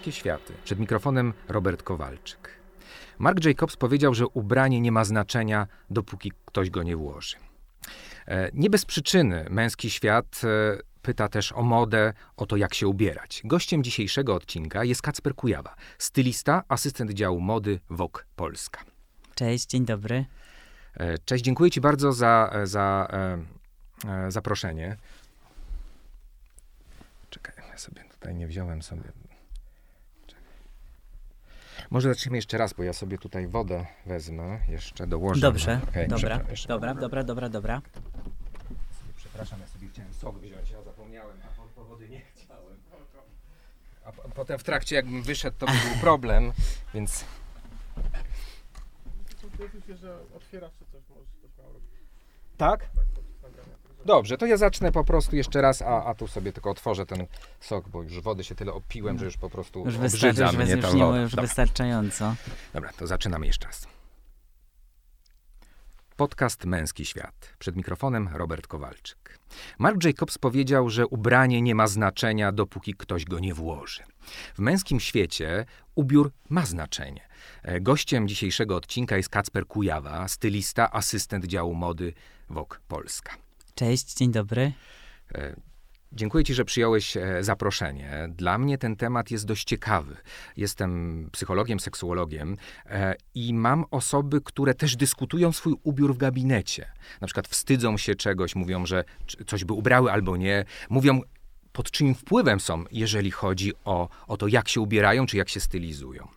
Męskie Światy. Przed mikrofonem Robert Kowalczyk. Mark Jacobs powiedział, że ubranie nie ma znaczenia, dopóki ktoś go nie włoży. Nie bez przyczyny Męski Świat pyta też o modę, o to, jak się ubierać. Gościem dzisiejszego odcinka jest Kacper Kujawa, stylista, asystent działu mody Vogue Polska. Cześć, dzień dobry. Cześć, dziękuję ci bardzo za zaproszenie. Czekaj, ja sobie tutaj nie wziąłem sobie... Czekaj. Może zaczniemy jeszcze raz, bo ja sobie tutaj wodę wezmę, jeszcze dołożę. Dobrze, okay, dobra. Przepraszam, ja sobie chciałem sok wziąć, ja zapomniałem, a powody nie chciałem. A potem w trakcie, jakbym wyszedł, to by był problem, więc... Tak? Dobrze, to ja zacznę po prostu jeszcze raz, a tu sobie tylko otworzę ten sok, bo już wody się tyle opiłem, że już po prostu obrzydza mnie ta woda. Już wystarczająco. Dobra, to zaczynamy jeszcze raz. Podcast Męski Świat. Przed mikrofonem Robert Kowalczyk. Mark Jacobs powiedział, że ubranie nie ma znaczenia, dopóki ktoś go nie włoży. W męskim świecie ubiór ma znaczenie. Gościem dzisiejszego odcinka jest Kacper Kujawa, stylista, asystent działu mody Vogue Polska. Cześć, dzień dobry. Dziękuję ci, że przyjąłeś zaproszenie. Dla mnie ten temat jest dość ciekawy. Jestem psychologiem, seksuologiem i mam osoby, które też dyskutują swój ubiór w gabinecie. Na przykład wstydzą się czegoś, mówią, że coś by ubrały albo nie. Mówią, pod czyim wpływem są, jeżeli chodzi o to, jak się ubierają, czy jak się stylizują.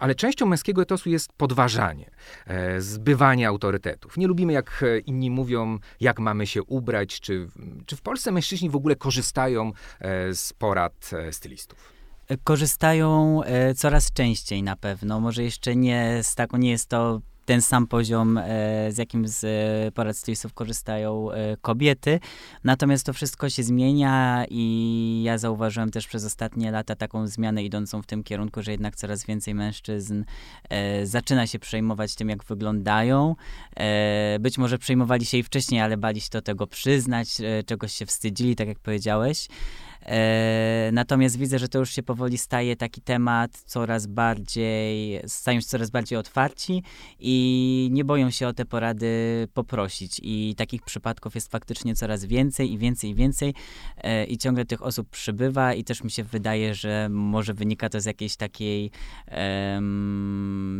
Ale częścią męskiego etosu jest podważanie, zbywanie autorytetów. Nie lubimy, jak inni mówią, jak mamy się ubrać, czy w Polsce mężczyźni w ogóle korzystają z porad stylistów. Korzystają coraz częściej na pewno. Może jeszcze nie jest to ten sam poziom, z jakim z porad stylistów korzystają kobiety. Natomiast to wszystko się zmienia i ja zauważyłem też przez ostatnie lata taką zmianę idącą w tym kierunku, że jednak coraz więcej mężczyzn zaczyna się przejmować tym, jak wyglądają. Być może przejmowali się i wcześniej, ale bali się do tego przyznać, czegoś się wstydzili, tak jak powiedziałeś. Natomiast widzę, że to już się powoli staje taki temat stają się coraz bardziej otwarci i nie boją się o te porady poprosić i takich przypadków jest faktycznie coraz więcej i ciągle tych osób przybywa i też mi się wydaje, że może wynika to z jakiejś takiej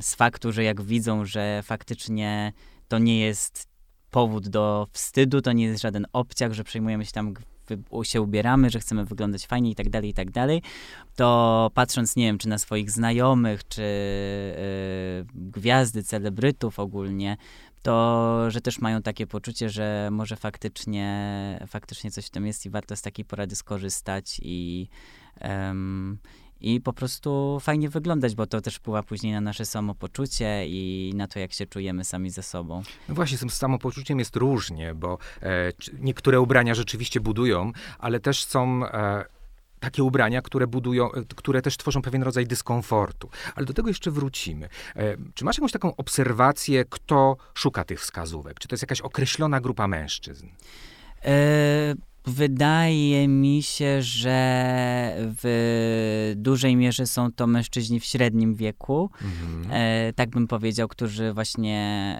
z faktu, że jak widzą, że faktycznie to nie jest powód do wstydu, to nie jest żaden obciach, że przejmujemy się tam się ubieramy, że chcemy wyglądać fajnie i tak dalej, to patrząc, nie wiem, czy na swoich znajomych, czy gwiazdy, celebrytów ogólnie, to, że też mają takie poczucie, że może faktycznie coś w tym jest i warto z takiej porady skorzystać i po prostu fajnie wyglądać, bo to też wpływa później na nasze samopoczucie i na to, jak się czujemy sami ze sobą. No właśnie, z tym samopoczuciem jest różnie, bo niektóre ubrania rzeczywiście budują, ale też są takie ubrania, które też tworzą pewien rodzaj dyskomfortu. Ale do tego jeszcze wrócimy. Czy masz jakąś taką obserwację, kto szuka tych wskazówek? Czy to jest jakaś określona grupa mężczyzn? Wydaje mi się, że w dużej mierze są to mężczyźni w średnim wieku, tak bym powiedział, którzy właśnie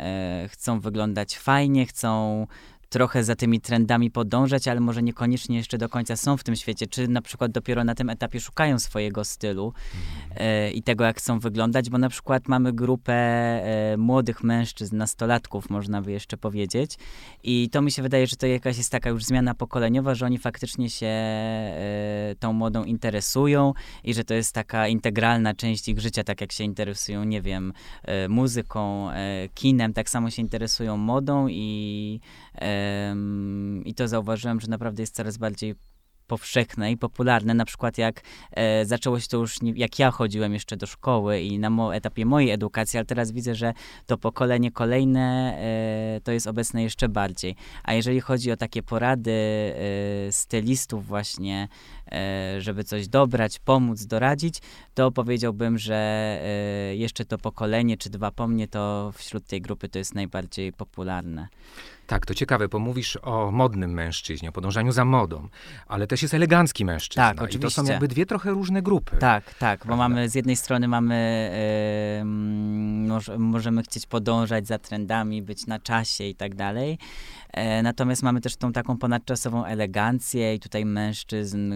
chcą wyglądać fajnie, chcą trochę za tymi trendami podążać, ale może niekoniecznie jeszcze do końca są w tym świecie, czy na przykład dopiero na tym etapie szukają swojego stylu i tego, jak chcą wyglądać, bo na przykład mamy grupę młodych mężczyzn, nastolatków, można by jeszcze powiedzieć, i to mi się wydaje, że to jakaś jest taka już zmiana pokoleniowa, że oni faktycznie się tą modą interesują i że to jest taka integralna część ich życia, tak jak się interesują, nie wiem, muzyką, kinem, tak samo się interesują modą i to zauważyłem, że naprawdę jest coraz bardziej powszechne i popularne. Na przykład jak zaczęło się to już, jak ja chodziłem jeszcze do szkoły i na etapie mojej edukacji, ale teraz widzę, że to pokolenie kolejne to jest obecne jeszcze bardziej. A jeżeli chodzi o takie porady stylistów właśnie, żeby coś dobrać, pomóc, doradzić, to powiedziałbym, że jeszcze to pokolenie, czy dwa po mnie, to wśród tej grupy to jest najbardziej popularne. Tak, to ciekawe, bo mówisz o modnym mężczyźnie, o podążaniu za modą, ale też jest elegancki mężczyzna. Tak, oczywiście. I to są jakby dwie trochę różne grupy. Tak, tak, bo mamy z jednej strony możemy chcieć podążać za trendami, być na czasie i tak dalej. Natomiast mamy też tą taką ponadczasową elegancję i tutaj mężczyzn,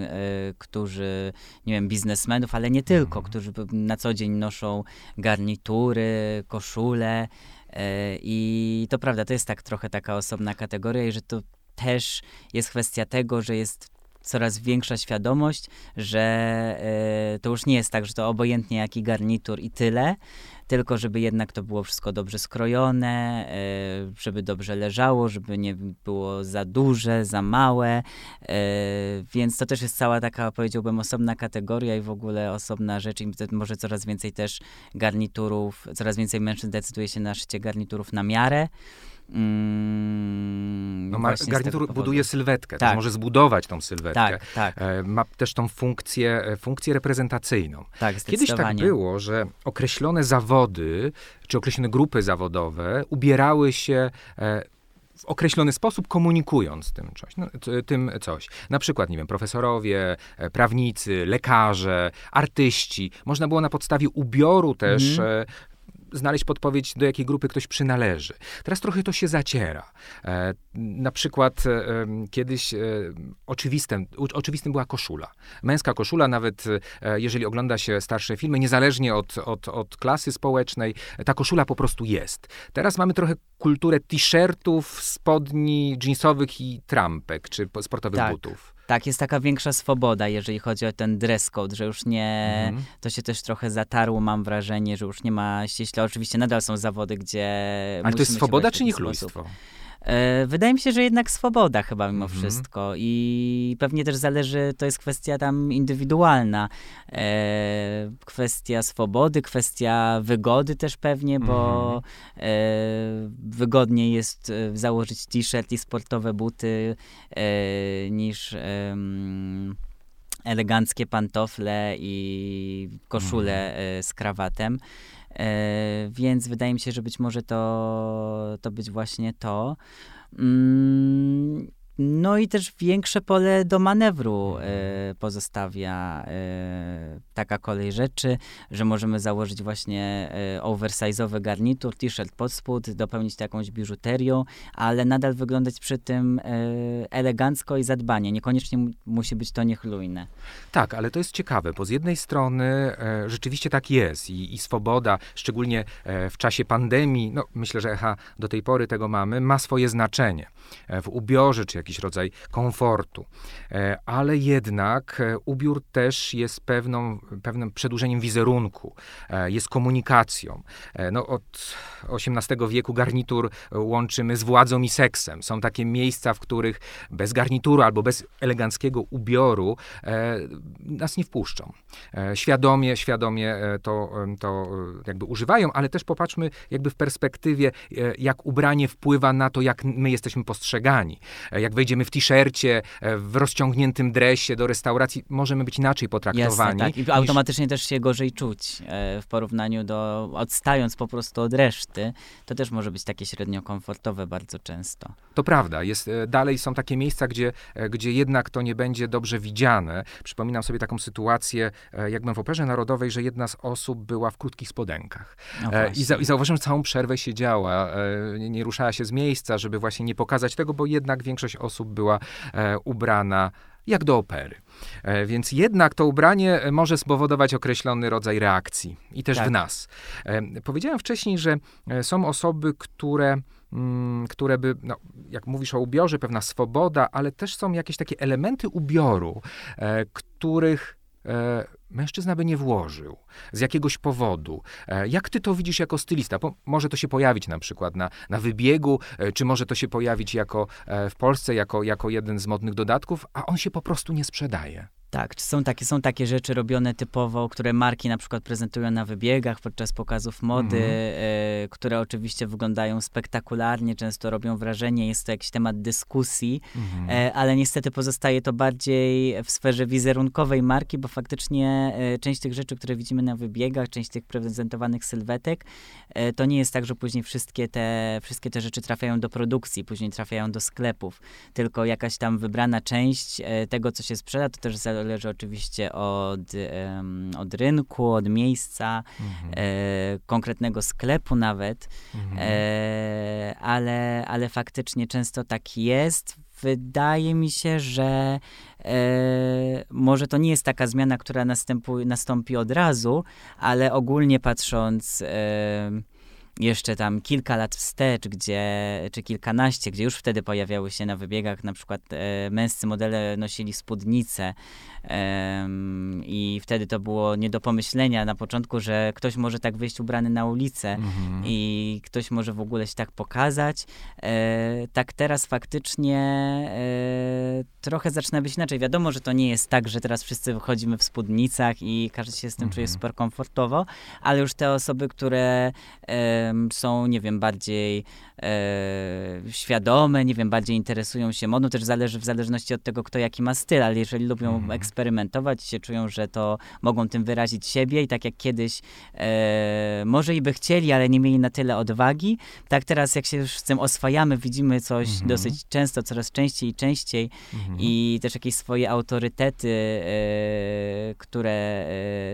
którzy, nie wiem, biznesmenów, ale nie tylko, którzy na co dzień noszą garnitury, koszule i to prawda, to jest tak trochę taka osobna kategoria i że to też jest kwestia tego, że jest coraz większa świadomość, że to już nie jest tak, że to obojętnie jaki garnitur i tyle, tylko żeby jednak to było wszystko dobrze skrojone, żeby dobrze leżało, żeby nie było za duże, za małe, więc to też jest cała taka, powiedziałbym, osobna kategoria i w ogóle osobna rzecz i może coraz więcej też garniturów, coraz więcej mężczyzn decyduje się na szycie garniturów na miarę. No, garnitur buduje sylwetkę, tak. To może zbudować tą sylwetkę. Tak, tak. Ma też tą funkcję reprezentacyjną. Tak, kiedyś tak było, że określone zawody, czy określone grupy zawodowe ubierały się w określony sposób, komunikując tym coś. Na przykład, nie wiem, profesorowie, prawnicy, lekarze, artyści. Można było na podstawie ubioru też znaleźć podpowiedź, do jakiej grupy ktoś przynależy. Teraz trochę to się zaciera. Na przykład kiedyś oczywistym była koszula. Męska koszula, nawet jeżeli ogląda się starsze filmy, niezależnie od klasy społecznej, ta koszula po prostu jest. Teraz mamy trochę kulturę t-shirtów, spodni jeansowych i trampek, czy sportowych butów. Tak, jest taka większa swoboda, jeżeli chodzi o ten dress code, że już nie, to się też trochę zatarło, mam wrażenie, że już nie ma ściśle, oczywiście nadal są zawody, gdzie... Ale to jest swoboda czy niechlujstwo? Wydaje mi się, że jednak swoboda chyba mimo wszystko i pewnie też zależy, to jest kwestia tam indywidualna, kwestia swobody, kwestia wygody też pewnie, bo wygodniej jest założyć t-shirt i sportowe buty niż... eleganckie pantofle i koszule z krawatem. Więc wydaje mi się, że być może to być właśnie to. No i też większe pole do manewru pozostawia taka kolej rzeczy, że możemy założyć właśnie oversize'owy garnitur, t-shirt pod spód, dopełnić to jakąś biżuterią, ale nadal wyglądać przy tym elegancko i zadbanie. Niekoniecznie musi być to niechlujne. Tak, ale to jest ciekawe, bo z jednej strony rzeczywiście tak jest i swoboda, szczególnie w czasie pandemii, no myślę, że do tej pory tego mamy, ma swoje znaczenie w ubiorze, czy jakiś rodzaj komfortu. Ale jednak ubiór też jest pewnym przedłużeniem wizerunku, jest komunikacją. No, od XVIII wieku garnitur łączymy z władzą i seksem. Są takie miejsca, w których bez garnituru albo bez eleganckiego ubioru nas nie wpuszczą. Świadomie to jakby używają, ale też popatrzmy jakby w perspektywie, jak ubranie wpływa na to, jak my jesteśmy postrzegani. Jak wejdziemy w t-shircie, w rozciągniętym dresie do restauracji, możemy być inaczej potraktowani. Jasne, tak. I automatycznie też się gorzej czuć w porównaniu do, odstając po prostu od reszty, to też może być takie średnio komfortowe bardzo często. To prawda. Dalej są takie miejsca, gdzie jednak to nie będzie dobrze widziane. Przypominam sobie taką sytuację, jak byłem w Operze Narodowej, że jedna z osób była w krótkich spodenkach. No i zauważyłem, że całą przerwę siedziała, nie ruszała się z miejsca, żeby właśnie nie pokazać tego, bo jednak większość osób była ubrana jak do opery. Więc jednak to ubranie może spowodować określony rodzaj reakcji. I też tak. W nas. Powiedziałem wcześniej, że są osoby, które by, no, jak mówisz o ubiorze, pewna swoboda, ale też są jakieś takie elementy ubioru, których mężczyzna by nie włożył z jakiegoś powodu. Jak ty to widzisz jako stylista? Może to się pojawić na przykład na wybiegu, czy może to się pojawić w Polsce jako jeden z modnych dodatków, a on się po prostu nie sprzedaje. Tak, są takie rzeczy robione typowo, które marki na przykład prezentują na wybiegach podczas pokazów mody, które oczywiście wyglądają spektakularnie, często robią wrażenie, jest to jakiś temat dyskusji, ale niestety pozostaje to bardziej w sferze wizerunkowej marki, bo faktycznie część tych rzeczy, które widzimy na wybiegach, część tych prezentowanych sylwetek, to nie jest tak, że później wszystkie te rzeczy trafiają do produkcji, później trafiają do sklepów, tylko jakaś tam wybrana część tego, co się sprzeda, to też zależy oczywiście od rynku, od miejsca, konkretnego sklepu nawet, ale faktycznie często tak jest. Wydaje mi się, że może to nie jest taka zmiana, która nastąpi od razu, ale ogólnie patrząc jeszcze tam kilka lat wstecz, czy kilkanaście, gdzie już wtedy pojawiały się na wybiegach, na przykład męscy modele nosili spódnice i wtedy to było nie do pomyślenia na początku, że ktoś może tak wyjść ubrany na ulicę i ktoś może w ogóle się tak pokazać. Tak teraz faktycznie trochę zaczyna być inaczej. Wiadomo, że to nie jest tak, że teraz wszyscy wychodzimy w spódnicach i każdy się z tym czuje super komfortowo, ale już te osoby, które są, nie wiem, bardziej świadome, nie wiem, bardziej interesują się modą, też zależy w zależności od tego, kto jaki ma styl, ale jeżeli lubią eksperymentować i się czują, że to mogą tym wyrazić siebie i tak jak kiedyś może i by chcieli, ale nie mieli na tyle odwagi, tak teraz jak się już z tym oswajamy, widzimy coś dosyć często, coraz częściej i częściej i też jakieś swoje autorytety, które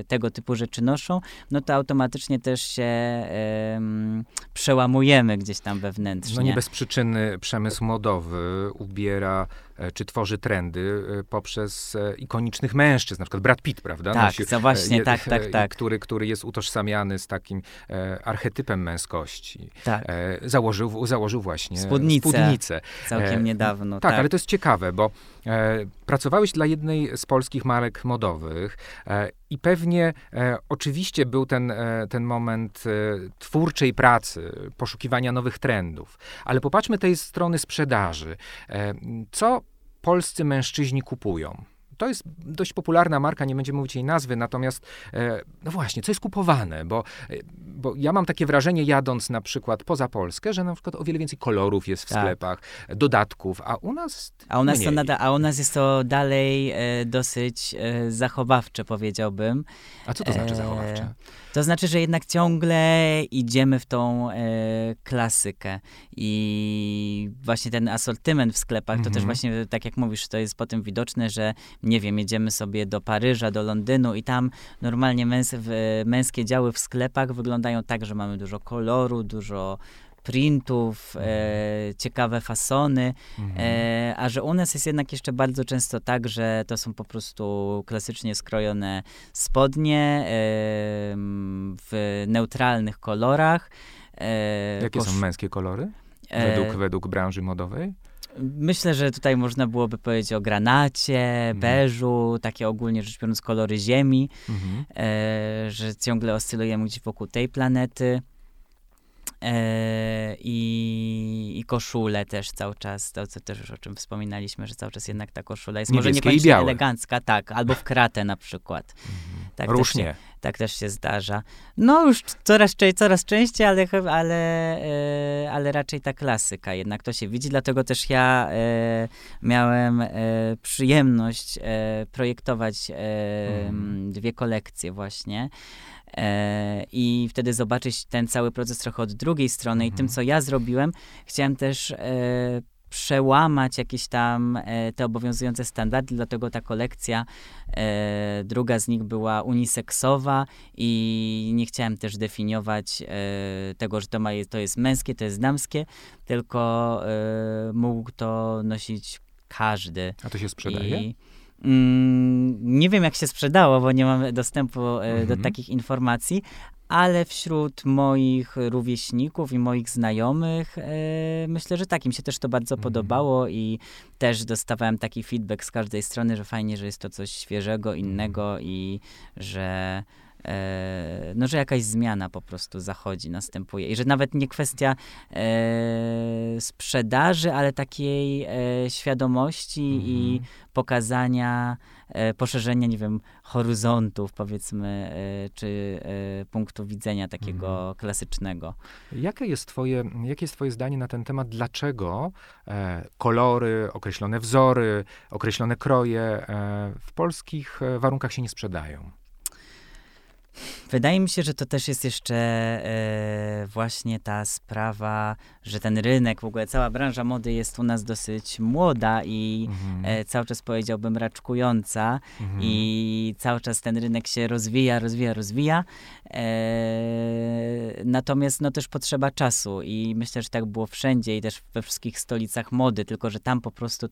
tego typu rzeczy noszą, no to automatycznie też się przełamujemy gdzieś tam wewnętrznie. No nie bez przyczyny przemysł modowy ubiera czy tworzy trendy poprzez ikonicznych mężczyzn, na przykład Brad Pitt, prawda? Tak, tak. Który jest utożsamiany z takim archetypem męskości. Tak. Założył właśnie spódnicę. Całkiem niedawno. Tak, ale to jest ciekawe, bo pracowałeś dla jednej z polskich marek modowych i pewnie oczywiście był ten moment twórczej pracy, poszukiwania nowych trendów. Ale popatrzmy tej strony sprzedaży. Co polscy mężczyźni kupują? To jest dość popularna marka, nie będziemy mówić jej nazwy, natomiast no właśnie, co jest kupowane? Bo ja mam takie wrażenie, jadąc na przykład poza Polskę, że na przykład o wiele więcej kolorów jest w sklepach, dodatków, a u nas mniej. A u nas jest to dalej dosyć zachowawcze, powiedziałbym. A co to znaczy zachowawcze? To znaczy, że jednak ciągle idziemy w tą klasykę i właśnie ten asortyment w sklepach, to też właśnie, tak jak mówisz, to jest potem widoczne, że nie wiem, jedziemy sobie do Paryża, do Londynu i tam normalnie męskie działy w sklepach wyglądają tak, że mamy dużo koloru, dużo printów, ciekawe fasony, a że u nas jest jednak jeszcze bardzo często tak, że to są po prostu klasycznie skrojone spodnie w neutralnych kolorach. Jakie są męskie kolory według branży modowej? Myślę, że tutaj można byłoby powiedzieć o granacie, beżu, takie ogólnie rzecz biorąc kolory ziemi, że ciągle oscylujemy gdzieś wokół tej planety. I koszule też cały czas, to co też już o czym wspominaliśmy, że cały czas jednak ta koszula jest może niekoniecznie elegancka, tak, albo w kratę na przykład. Tak, różnie. Tak też się zdarza. No już coraz częściej, ale raczej ta klasyka jednak to się widzi, dlatego też ja miałem przyjemność projektować 2 kolekcje właśnie. I wtedy zobaczyć ten cały proces trochę od drugiej strony i tym, co ja zrobiłem, chciałem też przełamać jakieś tam te obowiązujące standardy, dlatego ta kolekcja, druga z nich była uniseksowa i nie chciałem też definiować tego, że to jest męskie, to jest damskie, tylko mógł to nosić każdy. A to się sprzedaje? Nie wiem, jak się sprzedało, bo nie mam dostępu do takich informacji, ale wśród moich rówieśników i moich znajomych myślę, że tak, im się też to bardzo podobało i też dostawałem taki feedback z każdej strony, że fajnie, że jest to coś świeżego, innego i że no, że jakaś zmiana po prostu zachodzi, następuje i że nawet nie kwestia sprzedaży, ale takiej świadomości i pokazania, poszerzenia, nie wiem, horyzontów, powiedzmy, czy punktu widzenia takiego klasycznego. Jakie jest twoje zdanie na ten temat? Dlaczego kolory, określone wzory, określone kroje w polskich warunkach się nie sprzedają? Wydaje mi się, że to też jest jeszcze właśnie ta sprawa, że ten rynek, w ogóle cała branża mody jest u nas dosyć młoda i cały czas, powiedziałbym, raczkująca i cały czas ten rynek się rozwija. Natomiast no też potrzeba czasu i myślę, że tak było wszędzie i też we wszystkich stolicach mody, tylko że tam po prostu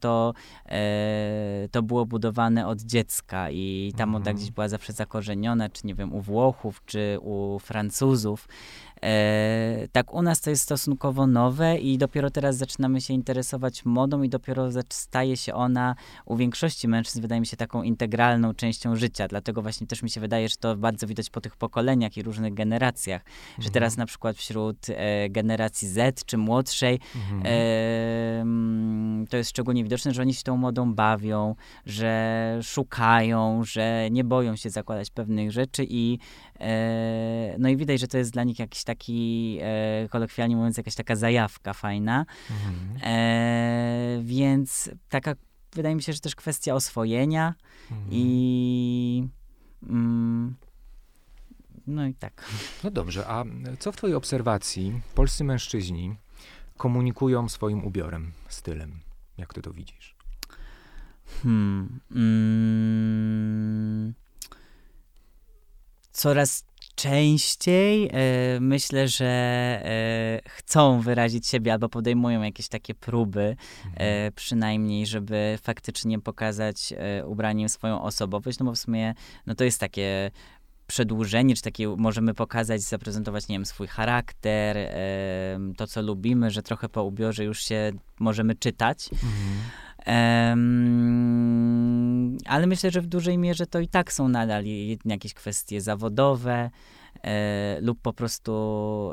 to było budowane od dziecka i ta moda gdzieś była zawsze zakorzeniona, czy nie wiem, u Włochów, czy u Francuzów. Tak u nas to jest stosunkowo nowe i dopiero teraz zaczynamy się interesować modą i dopiero staje się ona u większości mężczyzn, wydaje mi się, taką integralną częścią życia. Dlatego właśnie też mi się wydaje, że to bardzo widać po tych pokoleniach i różnych generacjach, że teraz na przykład wśród generacji Z czy młodszej to jest szczególnie widoczne, że oni się tą modą bawią, że szukają, że nie boją się zakładać pewnych rzeczy i no i widać, że to jest dla nich jakiś taki, kolokwialnie mówiąc, jakaś taka zajawka fajna. Więc taka, wydaje mi się, że też kwestia oswojenia i... no i tak. No dobrze, a co w twojej obserwacji polscy mężczyźni komunikują swoim ubiorem, stylem? Jak ty to widzisz? Coraz częściej myślę, że chcą wyrazić siebie albo podejmują jakieś takie próby, przynajmniej, żeby faktycznie pokazać ubraniem swoją osobowość, no bo w sumie no to jest takie przedłużenie, czy takie możemy pokazać, zaprezentować, nie wiem, swój charakter, to co lubimy, że trochę po ubiorze już się możemy czytać. Ale myślę, że w dużej mierze to i tak są nadal jakieś kwestie zawodowe lub po prostu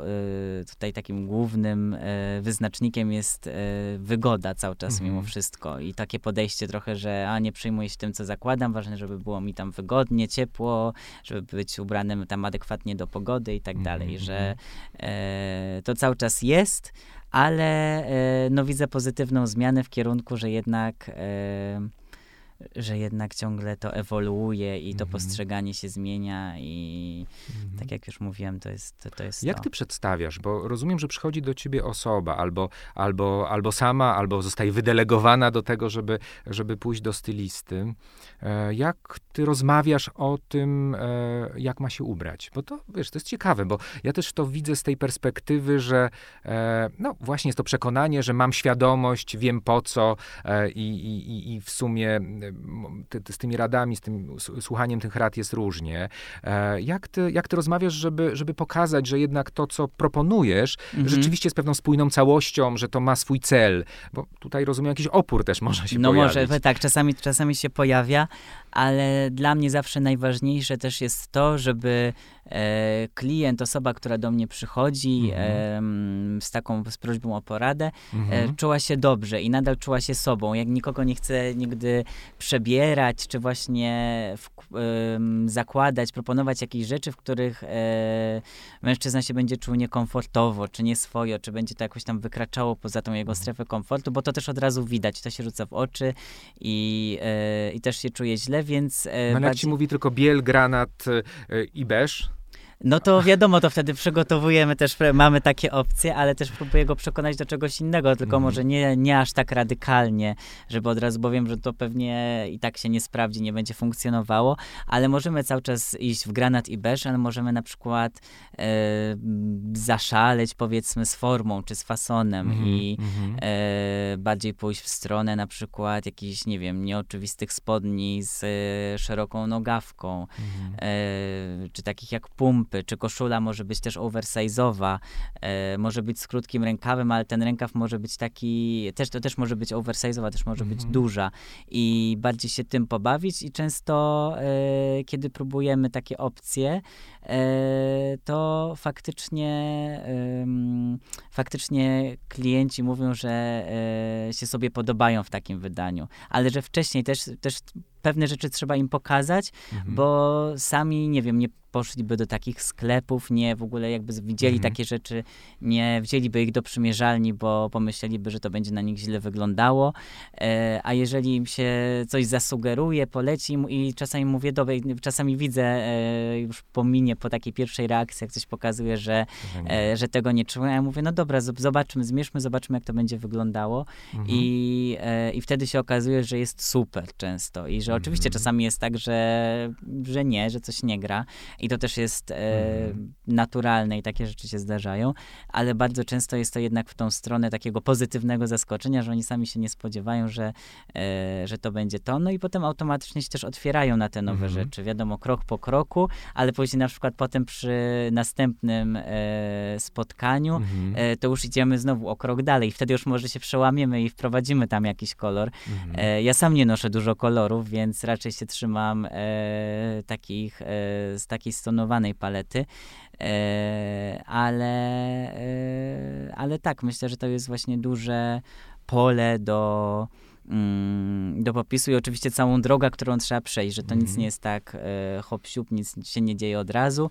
tutaj takim głównym wyznacznikiem jest wygoda cały czas mimo wszystko i takie podejście trochę, że nie przejmuję się tym, co zakładam, ważne, żeby było mi tam wygodnie, ciepło, żeby być ubranym tam adekwatnie do pogody i tak dalej, że to cały czas jest, ale no widzę pozytywną zmianę w kierunku, że jednak ciągle to ewoluuje i to postrzeganie się zmienia i tak jak już mówiłem, to jest Jak ty przedstawiasz? Bo rozumiem, że przychodzi do ciebie osoba albo sama, albo zostaje wydelegowana do tego, żeby pójść do stylisty. Jak ty rozmawiasz o tym, jak ma się ubrać? Bo to, wiesz, to jest ciekawe, bo ja też to widzę z tej perspektywy, że no właśnie jest to przekonanie, że mam świadomość, wiem po co i w sumie z tymi radami, z tym słuchaniem tych rad jest różnie. Jak ty rozmawiasz, żeby pokazać, że jednak to, co proponujesz, rzeczywiście jest pewną spójną całością, że to ma swój cel? Bo tutaj, rozumiem, jakiś opór też może się pojawić. No może, tak, czasami się pojawia, ale dla mnie zawsze najważniejsze też jest to, żeby klient, osoba, która do mnie przychodzi z prośbą o poradę, czuła się dobrze i nadal czuła się sobą. Jak nikogo nie chce nigdy przebierać, czy właśnie zakładać, proponować jakieś rzeczy, w których mężczyzna się będzie czuł niekomfortowo, czy nieswojo, czy będzie to jakoś tam wykraczało poza tą jego strefę komfortu, bo to też od razu widać, to się rzuca w oczy i też się czuje źle, więc... No jak ci mówi tylko biel, granat i beż? No to wiadomo, to wtedy przygotowujemy też, mamy takie opcje, ale też próbuję go przekonać do czegoś innego, tylko może nie aż tak radykalnie, żeby od razu, bo wiem, że to pewnie i tak się nie sprawdzi, nie będzie funkcjonowało, ale możemy cały czas iść w granat i beż, ale możemy na przykład zaszaleć, powiedzmy, z formą czy z fasonem i bardziej pójść w stronę na przykład jakichś, nie wiem, nieoczywistych spodni z szeroką nogawką, czy takich jak pump, pompy, czy koszula może być też oversize'owa, może być z krótkim rękawem, ale ten rękaw może być taki, to też może być oversize'owa, też może być duża i bardziej się tym pobawić i często kiedy próbujemy takie opcje, to faktycznie klienci mówią, że się sobie podobają w takim wydaniu, ale że wcześniej też pewne rzeczy trzeba im pokazać, bo sami, nie wiem, nie poszliby do takich sklepów, nie w ogóle jakby widzieli takie rzeczy, nie wzięliby ich do przymierzalni, bo pomyśleliby, że to będzie na nich źle wyglądało, a jeżeli im się coś zasugeruje, poleci im i czasami mówię, dobra, czasami widzę, już pominie po takiej pierwszej reakcji, jak coś pokazuje, że tego nie czuję, ja mówię, no dobra, zobaczmy, jak to będzie wyglądało i wtedy się okazuje, że jest super często i że oczywiście czasami jest tak, że coś nie gra, i to też jest naturalne i takie rzeczy się zdarzają, ale bardzo często jest to jednak w tą stronę takiego pozytywnego zaskoczenia, że oni sami się nie spodziewają, że to będzie to. No i potem automatycznie się też otwierają na te nowe rzeczy. Wiadomo, krok po kroku, ale później na przykład potem przy następnym spotkaniu to już idziemy znowu o krok dalej. Wtedy już może się przełamiemy i wprowadzimy tam jakiś kolor. Ja sam nie noszę dużo kolorów, więc raczej się trzymam z takiej stonowanej palety, ale tak, myślę, że to jest właśnie duże pole do popisu i oczywiście całą drogę, którą trzeba przejść, że to nic nie jest tak hop-siup, nic się nie dzieje od razu,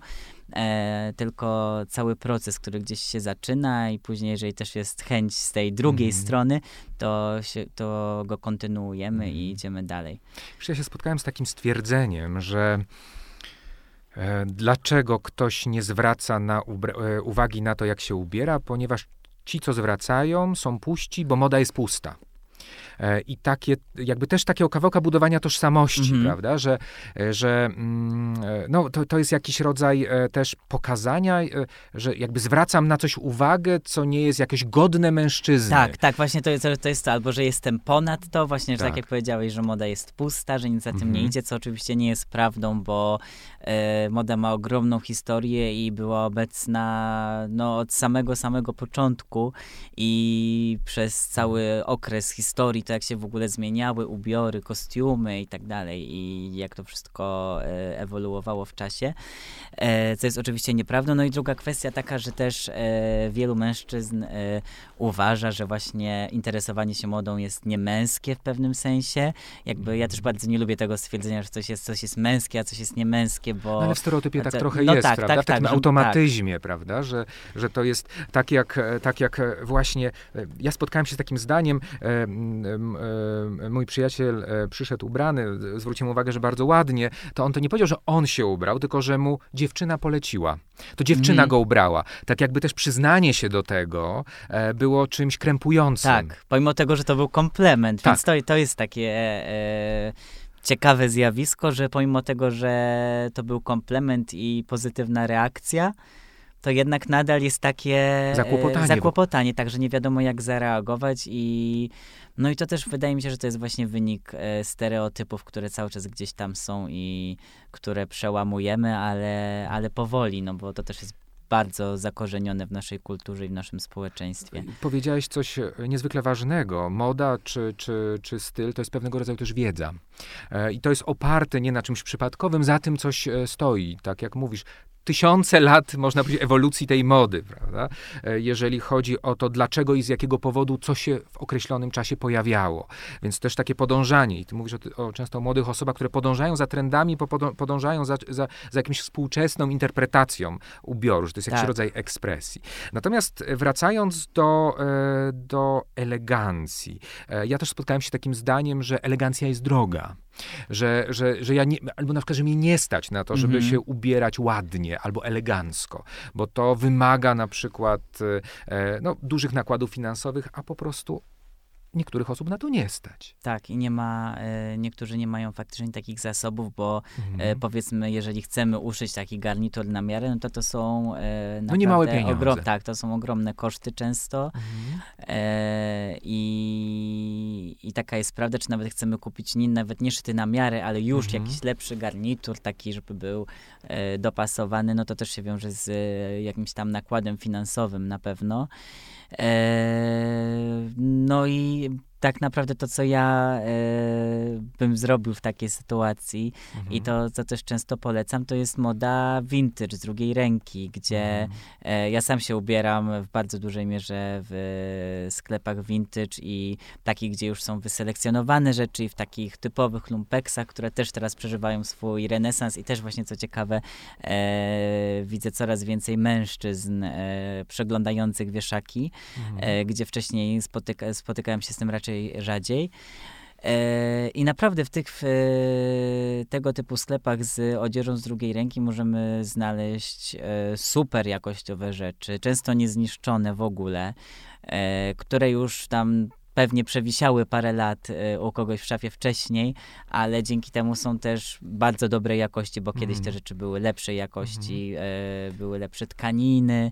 tylko cały proces, który gdzieś się zaczyna i później, jeżeli też jest chęć z tej drugiej strony, to go kontynuujemy i idziemy dalej. Ja się spotkałem z takim stwierdzeniem, że dlaczego ktoś nie zwraca uwagi na to, jak się ubiera? Ponieważ ci, co zwracają, są puści, bo moda jest pusta. I takie, jakby też takiego kawałka budowania tożsamości, prawda, to jest jakiś rodzaj też pokazania, że jakby zwracam na coś uwagę, co nie jest jakoś godne mężczyzny. Tak, właśnie to jest to, albo że jestem ponad to, właśnie, że tak jak powiedziałeś, że moda jest pusta, że nic za tym nie idzie, co oczywiście nie jest prawdą, bo moda ma ogromną historię i była obecna od samego początku i przez cały okres historii, to jak się w ogóle zmieniały ubiory, kostiumy i tak dalej i jak to wszystko ewoluowało w czasie, co jest oczywiście nieprawdą. No i druga kwestia taka, że też wielu mężczyzn uważa, że właśnie interesowanie się modą jest niemęskie w pewnym sensie. Jakby ja też bardzo nie lubię tego stwierdzenia, że coś jest męskie, a coś jest niemęskie, bo... No ale w stereotypie tak trochę jest, tak, prawda? Tak, na automatyzmie, tak. Prawda? Że to jest tak jak właśnie... Ja spotkałem się z takim zdaniem, mój przyjaciel przyszedł ubrany, zwróciłem uwagę, że bardzo ładnie, to on to nie powiedział, że on się ubrał, tylko że mu dziewczyna poleciła. To dziewczyna go ubrała. Tak jakby też przyznanie się do tego było czymś krępującym. Tak, pomimo tego, że to był komplement, tak. Więc to jest takie... ciekawe zjawisko, że pomimo tego, że to był komplement i pozytywna reakcja, to jednak nadal jest takie zakłopotanie, także nie wiadomo, jak zareagować i no i to też wydaje mi się, że to jest właśnie wynik stereotypów, które cały czas gdzieś tam są i które przełamujemy, ale powoli, no bo to też jest bardzo zakorzenione w naszej kulturze i w naszym społeczeństwie. Powiedziałeś coś niezwykle ważnego. Moda czy styl to jest pewnego rodzaju też wiedza. I to jest oparte nie na czymś przypadkowym, za tym coś stoi. Tak jak mówisz, tysiące lat, można powiedzieć, ewolucji tej mody, prawda? Jeżeli chodzi o to, dlaczego i z jakiego powodu, co się w określonym czasie pojawiało. Więc też takie podążanie. I ty mówisz często o młodych osobach, które podążają za trendami, podążają za jakimś współczesną interpretacją ubioru, że to jest jakiś rodzaj ekspresji. Natomiast wracając do elegancji. Ja też spotkałem się z takim zdaniem, że elegancja jest droga. Że ja nie, albo na przykład, że mnie nie stać na to, żeby się ubierać ładnie albo elegancko, bo to wymaga na przykład dużych nakładów finansowych, a po prostu niektórych osób na to nie stać. Tak, i niektórzy nie mają faktycznie takich zasobów, bo powiedzmy, jeżeli chcemy uszyć taki garnitur na miarę, no to są niemałe pieniądze. To są ogromne koszty często. i taka jest prawda, czy nawet chcemy kupić nawet nie szyty na miarę, ale już jakiś lepszy garnitur, taki, żeby był dopasowany, no to też się wiąże z jakimś tam nakładem finansowym na pewno. No i tak naprawdę to, co ja bym zrobił w takiej sytuacji i to, co też często polecam, to jest moda vintage z drugiej ręki, gdzie ja sam się ubieram w bardzo dużej mierze w sklepach vintage i takich, gdzie już są wyselekcjonowane rzeczy i w takich typowych lumpeksach, które też teraz przeżywają swój renesans i też właśnie, co ciekawe, widzę coraz więcej mężczyzn przeglądających wieszaki, gdzie wcześniej spotykałem się z tym raczej rzadziej. I naprawdę w tych tego typu sklepach z odzieżą z drugiej ręki możemy znaleźć super jakościowe rzeczy, często niezniszczone w ogóle, które już tam pewnie przewisiały parę lat u kogoś w szafie wcześniej, ale dzięki temu są też bardzo dobrej jakości, bo kiedyś te rzeczy były lepszej jakości, były lepsze tkaniny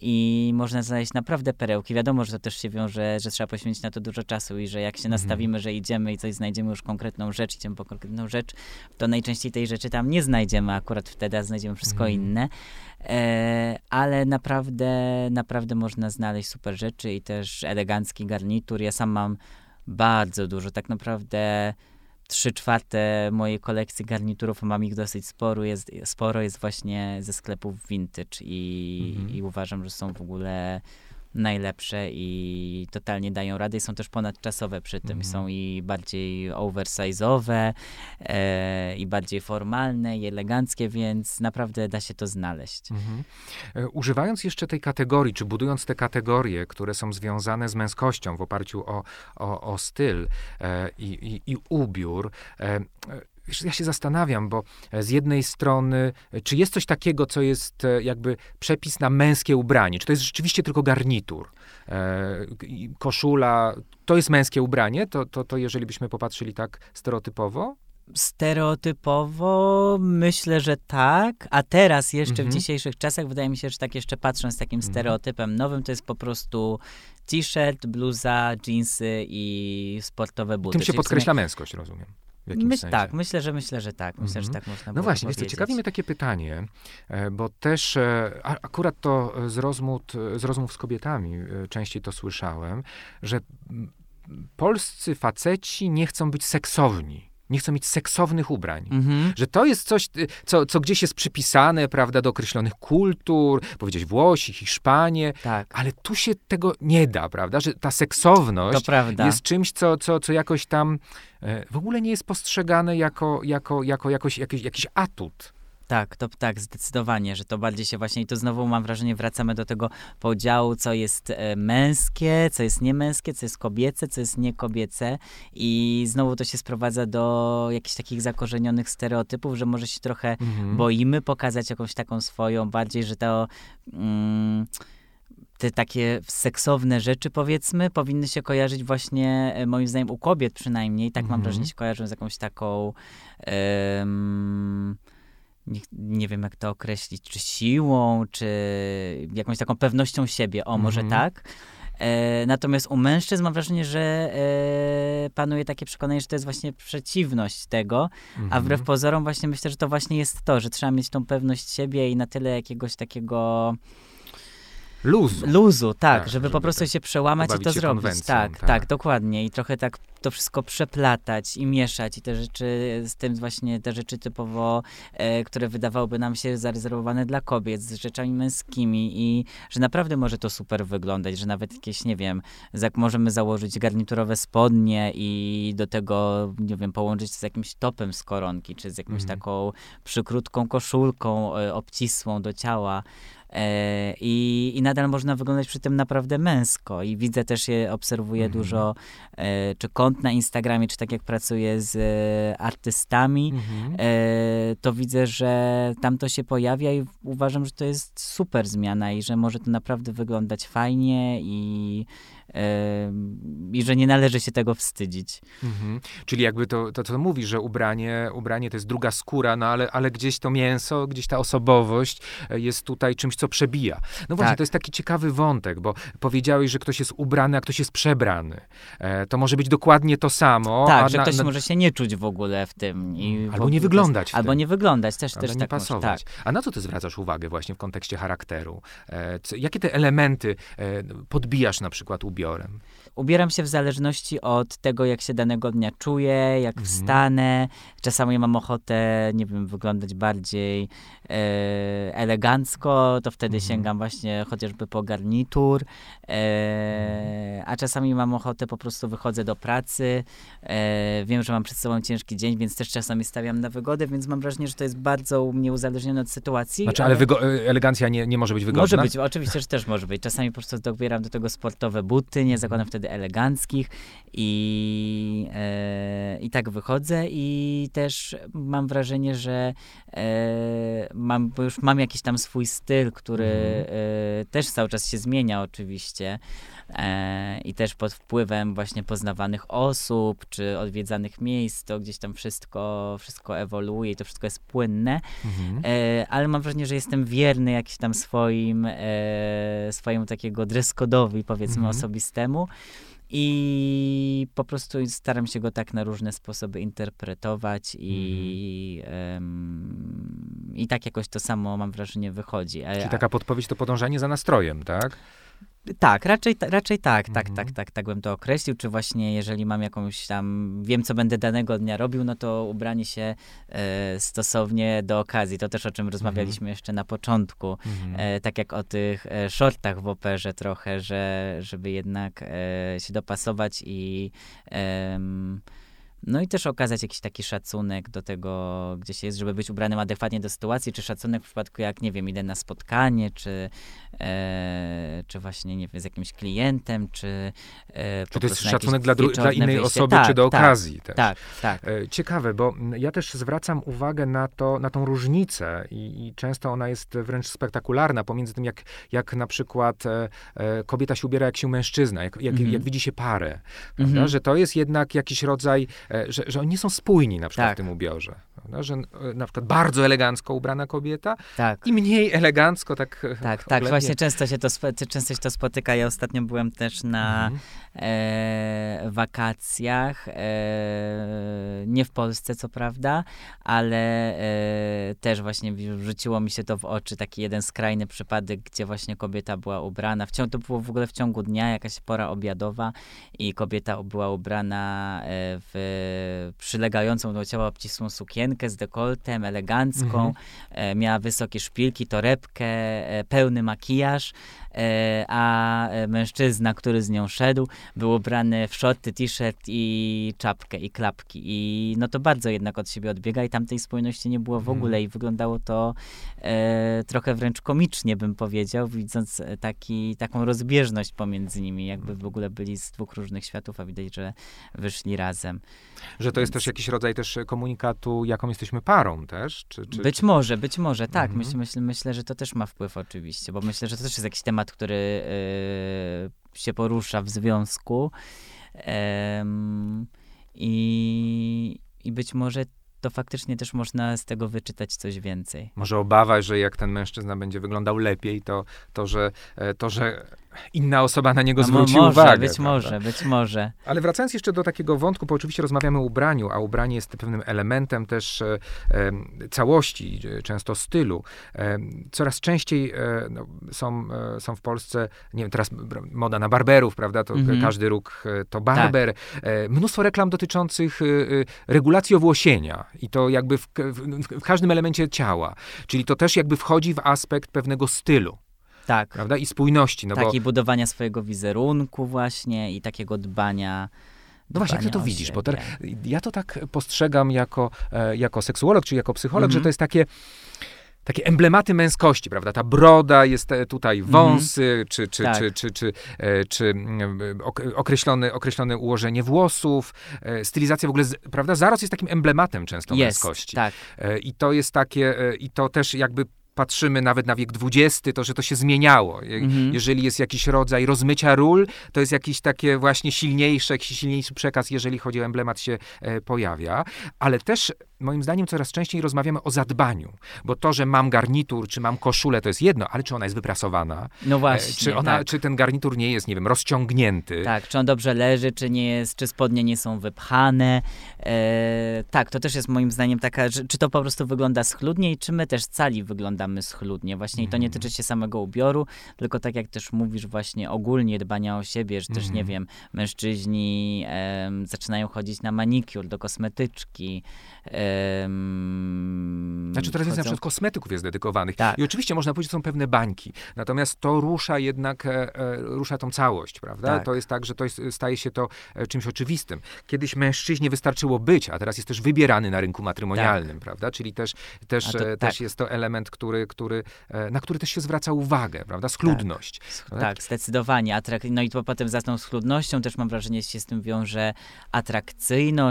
i można znaleźć naprawdę perełki. Wiadomo, że to też się wiąże, że trzeba poświęcić na to dużo czasu i że jak się nastawimy, że idziemy i coś znajdziemy już konkretną rzecz, idziemy po konkretną rzecz, to najczęściej tej rzeczy tam nie znajdziemy akurat wtedy, a znajdziemy wszystko inne. Ale naprawdę można znaleźć super rzeczy i też elegancki garnitur. Ja sam mam bardzo dużo, tak naprawdę 3/4 mojej kolekcji garniturów, a mam ich dosyć sporo, jest właśnie ze sklepów vintage i uważam, że są w ogóle najlepsze i totalnie dają radę i są też ponadczasowe przy tym. Są i bardziej oversize'owe, i bardziej formalne, i eleganckie, więc naprawdę da się to znaleźć. Używając jeszcze tej kategorii, czy budując te kategorie, które są związane z męskością w oparciu o styl i ubiór, ja się zastanawiam, bo z jednej strony, czy jest coś takiego, co jest jakby przepis na męskie ubranie? Czy to jest rzeczywiście tylko garnitur? Koszula, to jest męskie ubranie? To jeżeli byśmy popatrzyli tak stereotypowo? Stereotypowo myślę, że tak, a teraz jeszcze w dzisiejszych czasach wydaje mi się, że tak jeszcze patrząc takim stereotypem nowym, to jest po prostu t-shirt, bluza, dżinsy i sportowe buty. Tym się czyli podkreśla męskość, rozumiem. Tak, myślę, że tak. Myślę, że tak można. No właśnie, wiesz co, ciekawi mnie takie pytanie, bo też akurat to z rozmów z kobietami częściej to słyszałem, że polscy faceci nie chcą być seksowni. Nie chcą mieć seksownych ubrań. Że to jest coś, co gdzieś jest przypisane, prawda, do określonych kultur, powiedzieć Włosi, Hiszpanie, tak. Ale tu się tego nie da, prawda, że ta seksowność jest czymś, co jakoś tam w ogóle nie jest postrzegane jako jakiś atut. Tak, to tak, zdecydowanie, że to bardziej się właśnie, i to znowu mam wrażenie, wracamy do tego podziału, co jest męskie, co jest niemęskie, co jest kobiece, co jest niekobiece i znowu to się sprowadza do jakichś takich zakorzenionych stereotypów, że może się trochę boimy pokazać jakąś taką swoją, bardziej, że to... Te takie seksowne rzeczy, powiedzmy, powinny się kojarzyć właśnie, moim zdaniem, u kobiet przynajmniej, tak mam wrażenie, się kojarzą z jakąś taką... Nie wiem, jak to określić, czy siłą, czy jakąś taką pewnością siebie, może tak. Natomiast u mężczyzn mam wrażenie, że panuje takie przekonanie, że to jest właśnie przeciwność tego, a wbrew pozorom właśnie myślę, że to właśnie jest to, że trzeba mieć tą pewność siebie i na tyle jakiegoś takiego... Luzu, tak, żeby po prostu się przełamać i to zrobić. Tak, dokładnie. I trochę tak to wszystko przeplatać i mieszać i te rzeczy, z tym właśnie te rzeczy typowo, które wydawałoby nam się zarezerwowane dla kobiet, z rzeczami męskimi i że naprawdę może to super wyglądać, że nawet jakieś, nie wiem, możemy założyć garniturowe spodnie i do tego, nie wiem, połączyć z jakimś topem z koronki, czy z jakąś taką przykrótką koszulką obcisłą do ciała. I nadal można wyglądać przy tym naprawdę męsko i widzę też, obserwuję dużo czy kont na Instagramie, czy tak jak pracuję z artystami, to widzę, że tam to się pojawia i uważam, że to jest super zmiana i że może to naprawdę wyglądać fajnie i że nie należy się tego wstydzić. Czyli jakby to co mówisz, że ubranie to jest druga skóra, no ale gdzieś to mięso, gdzieś ta osobowość jest tutaj czymś, co co przebija. No właśnie, tak. To jest taki ciekawy wątek, bo powiedziałeś, że ktoś jest ubrany, a ktoś jest przebrany. To może być dokładnie to samo. Tak, że ktoś może się nie czuć w ogóle w tym. Albo nie wyglądać w tym. Albo nie wyglądać, też nie tak pasować. Może, tak. A na co ty zwracasz uwagę właśnie w kontekście charakteru? Jakie te elementy podbijasz na przykład ubiorem? Ubieram się w zależności od tego, jak się danego dnia czuję, jak wstanę. Czasami mam ochotę, nie wiem, wyglądać bardziej elegancko, to wtedy sięgam właśnie chociażby po garnitur, a czasami mam ochotę, po prostu wychodzę do pracy, wiem, że mam przed sobą ciężki dzień, więc też czasami stawiam na wygodę, więc mam wrażenie, że to jest bardzo u mnie uzależnione od sytuacji. Znaczy, ale elegancja nie może być wygodna? Może być, oczywiście, że też może być. Czasami po prostu dobieram do tego sportowe buty, nie zakładam wtedy eleganckich i tak wychodzę i też mam wrażenie, że bo już mam jakiś tam swój styl, który też cały czas się zmienia oczywiście i też pod wpływem właśnie poznawanych osób, czy odwiedzanych miejsc, to gdzieś tam wszystko ewoluuje i to wszystko jest płynne, ale mam wrażenie, że jestem wierny jakiś tam swojemu takiego dress code'owi, powiedzmy osobistemu. I po prostu staram się go tak na różne sposoby interpretować i tak jakoś to samo, mam wrażenie, wychodzi. Czyli taka podpowiedź to podążanie za nastrojem, tak? Tak, raczej tak bym to określił, czy właśnie jeżeli mam jakąś tam, wiem co będę danego dnia robił, no to ubranie się stosownie do okazji, to też o czym rozmawialiśmy jeszcze na początku, tak jak o tych shortach w operze trochę, że żeby jednak się dopasować i... No i też okazać jakiś taki szacunek do tego, gdzie się jest, żeby być ubranym adekwatnie do sytuacji, czy szacunek w przypadku, jak, nie wiem, idę na spotkanie, czy właśnie, nie wiem, z jakimś klientem, czy to jest szacunek dla innej osoby, tak, czy do okazji też. Tak. Ciekawe, bo ja też zwracam uwagę na tą różnicę i często ona jest wręcz spektakularna pomiędzy tym, jak na przykład kobieta się ubiera jak się mężczyzna, jak widzi się parę, prawda? Że to jest jednak jakiś rodzaj... Że oni nie są spójni na przykład w tym ubiorze. Prawda? Że na przykład bardzo elegancko ubrana kobieta i mniej elegancko tak właśnie często się to spotyka. Ja ostatnio byłem też na wakacjach, nie w Polsce co prawda, ale też właśnie rzuciło mi się to w oczy, taki jeden skrajny przypadek, gdzie właśnie kobieta była ubrana, to było w ogóle w ciągu dnia, jakaś pora obiadowa i kobieta była ubrana w przylegającą do ciała obcisłą sukienkę z dekoltem, elegancką, miała wysokie szpilki, torebkę, pełny makijaż, a mężczyzna, który z nią szedł, był ubrany w shorty, t-shirt i czapkę i klapki. I no to bardzo jednak od siebie odbiega i tamtej spójności nie było w ogóle i wyglądało to trochę wręcz komicznie, bym powiedział, widząc taką rozbieżność pomiędzy nimi, jakby w ogóle byli z dwóch różnych światów, a widać, że wyszli razem. Że to jest też jakiś rodzaj też komunikatu, jaką jesteśmy parą też? Być może, tak. Myślę, że to też ma wpływ oczywiście, bo myślę, że to też jest jakiś temat, który się porusza w związku i być może to faktycznie też można z tego wyczytać coś więcej. Może obawa, że jak ten mężczyzna będzie wyglądał lepiej, to że inna osoba na niego zwróci uwagę. Być może. Ale wracając jeszcze do takiego wątku, bo oczywiście rozmawiamy o ubraniu, a ubranie jest pewnym elementem też całości, często stylu. Coraz częściej są w Polsce, nie wiem, teraz moda na barberów, prawda? To każdy róg to barber. Tak. Mnóstwo reklam dotyczących regulacji owłosienia i to jakby w każdym elemencie ciała. Czyli to też jakby wchodzi w aspekt pewnego stylu. Tak. Prawda? I spójności. No i budowania swojego wizerunku właśnie i takiego dbania. No właśnie, jak ty to widzisz? Bo ja to tak postrzegam jako seksuolog, czy jako psycholog, że to jest takie emblematy męskości, prawda? Ta broda, jest tutaj wąsy, czy określone ułożenie włosów, stylizacja w ogóle, prawda? Zaros jest takim emblematem często męskości. Tak. I to jest i to też jakby patrzymy nawet na wiek XX, to, że to się zmieniało. Jeżeli jest jakiś rodzaj rozmycia ról, to jest jakiś takie właśnie silniejszy przekaz, jeżeli chodzi o emblemat, się pojawia. Ale też moim zdaniem coraz częściej rozmawiamy o zadbaniu, bo to, że mam garnitur, czy mam koszulę, to jest jedno, ale czy ona jest wyprasowana? No właśnie, czy ten garnitur nie jest, nie wiem, rozciągnięty? Tak, czy on dobrze leży, czy nie jest, czy spodnie nie są wypchane. Tak, to też jest moim zdaniem taka, że, czy to po prostu wygląda schludnie i czy my też cali wyglądamy schludnie. Właśnie i to nie tyczy się samego ubioru, tylko tak jak też mówisz właśnie ogólnie dbania o siebie, że też, nie wiem, mężczyźni zaczynają chodzić na manikur, do kosmetyczki. Znaczy teraz jest na przykład kosmetyków jest dedykowanych. Tak. I oczywiście można powiedzieć, że są pewne bańki. Natomiast to rusza jednak, rusza tą całość, prawda? Tak. To jest tak, że staje się to czymś oczywistym. Kiedyś mężczyźnie wystarczyło być, a teraz jest też wybierany na rynku matrymonialnym, tak, prawda? Czyli też jest to element, na który też się zwraca uwagę, prawda? Schludność. Tak, tak, zdecydowanie. No i to potem za tą schludnością też mam wrażenie, że się z tym wiąże atrakcyjność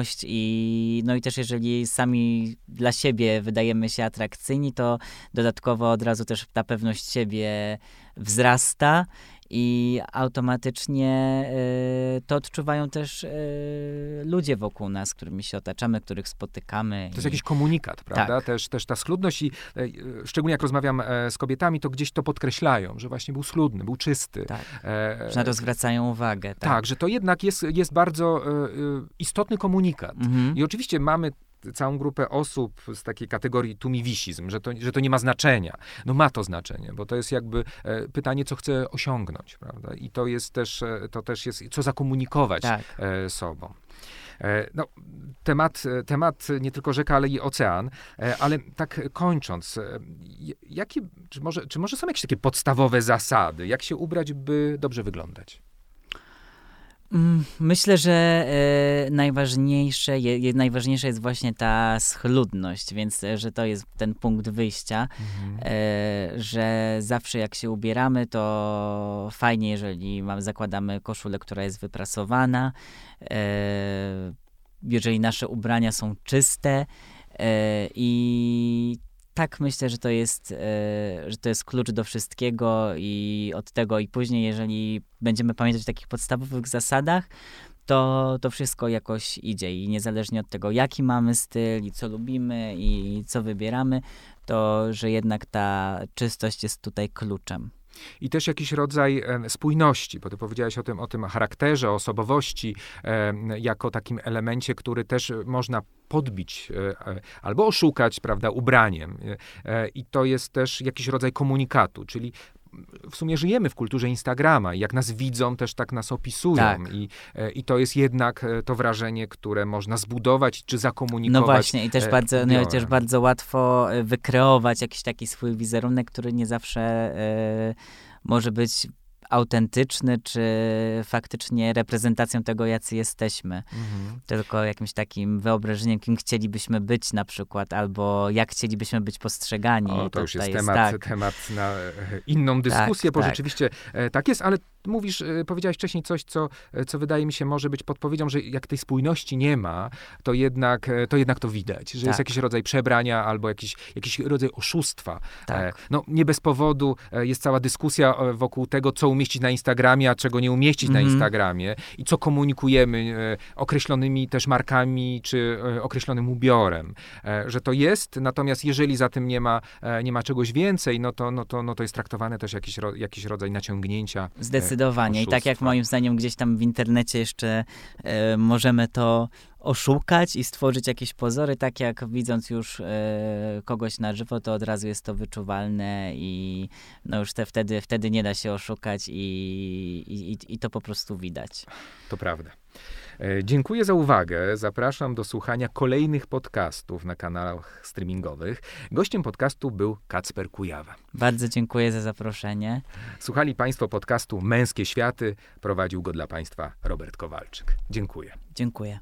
no i też jeżeli sami dla siebie wydajemy się atrakcyjni, to dodatkowo od razu też ta pewność siebie wzrasta i automatycznie to odczuwają też ludzie wokół nas, którymi się otaczamy, których spotykamy. To jest jakiś komunikat, prawda? Tak. Też ta schludność i szczególnie jak rozmawiam z kobietami, to gdzieś to podkreślają, że właśnie był schludny, był czysty. Tak. Że na to zwracają uwagę. Tak, że to jednak jest bardzo istotny komunikat. Mhm. I oczywiście mamy całą grupę osób z takiej kategorii tumiwisizm, że to nie ma znaczenia. No ma to znaczenie, bo to jest jakby pytanie, co chcę osiągnąć, prawda? I to też jest, co zakomunikować sobą. No, temat nie tylko rzeka, ale i ocean, ale tak kończąc, czy może są jakieś takie podstawowe zasady, jak się ubrać, by dobrze wyglądać? Myślę, że najważniejsza jest właśnie ta schludność, więc że to jest ten punkt wyjścia, że zawsze jak się ubieramy, to fajnie, jeżeli zakładamy koszulę, która jest wyprasowana, jeżeli nasze ubrania są czyste i tak, myślę, że to jest klucz do wszystkiego i od tego i później, jeżeli będziemy pamiętać o takich podstawowych zasadach, to wszystko jakoś idzie i niezależnie od tego, jaki mamy styl i co lubimy i co wybieramy, to że jednak ta czystość jest tutaj kluczem. I też jakiś rodzaj spójności, bo ty powiedziałeś o tym charakterze, o osobowości, jako takim elemencie, który też można podbić albo oszukać, prawda, ubraniem. I to jest też jakiś rodzaj komunikatu, czyli w sumie żyjemy w kulturze Instagrama i jak nas widzą, też tak nas opisują. Tak. I to jest jednak to wrażenie, które można zbudować czy zakomunikować. No właśnie i też bardzo łatwo wykreować jakiś taki swój wizerunek, który nie zawsze może być autentyczny, czy faktycznie reprezentacją tego, jacy jesteśmy. Tylko jakimś takim wyobrażeniem, kim chcielibyśmy być na przykład, albo jak chcielibyśmy być postrzegani. To już jest temat na inną dyskusję, bo rzeczywiście tak jest, ale powiedziałeś wcześniej coś, co wydaje mi się może być podpowiedzią, że jak tej spójności nie ma, to jednak to widać, że jest jakiś rodzaj przebrania albo jakiś rodzaj oszustwa. Tak. No nie bez powodu jest cała dyskusja wokół tego, co umieścić na Instagramie, a czego nie umieścić na Instagramie i co komunikujemy określonymi też markami czy określonym ubiorem. Że to jest, natomiast jeżeli za tym nie ma czegoś więcej, no to jest traktowane też jakiś rodzaj naciągnięcia. Zdecydowanie. I tak jak moim zdaniem gdzieś tam w internecie jeszcze możemy to oszukać i stworzyć jakieś pozory, tak jak widząc już kogoś na żywo, to od razu jest to wyczuwalne i no już wtedy nie da się oszukać i to po prostu widać. To prawda. Dziękuję za uwagę. Zapraszam do słuchania kolejnych podcastów na kanałach streamingowych. Gościem podcastu był Kacper Kujawa. Bardzo dziękuję za zaproszenie. Słuchali Państwo podcastu Męskie Światy. Prowadził go dla Państwa Robert Kowalczyk. Dziękuję. Dziękuję.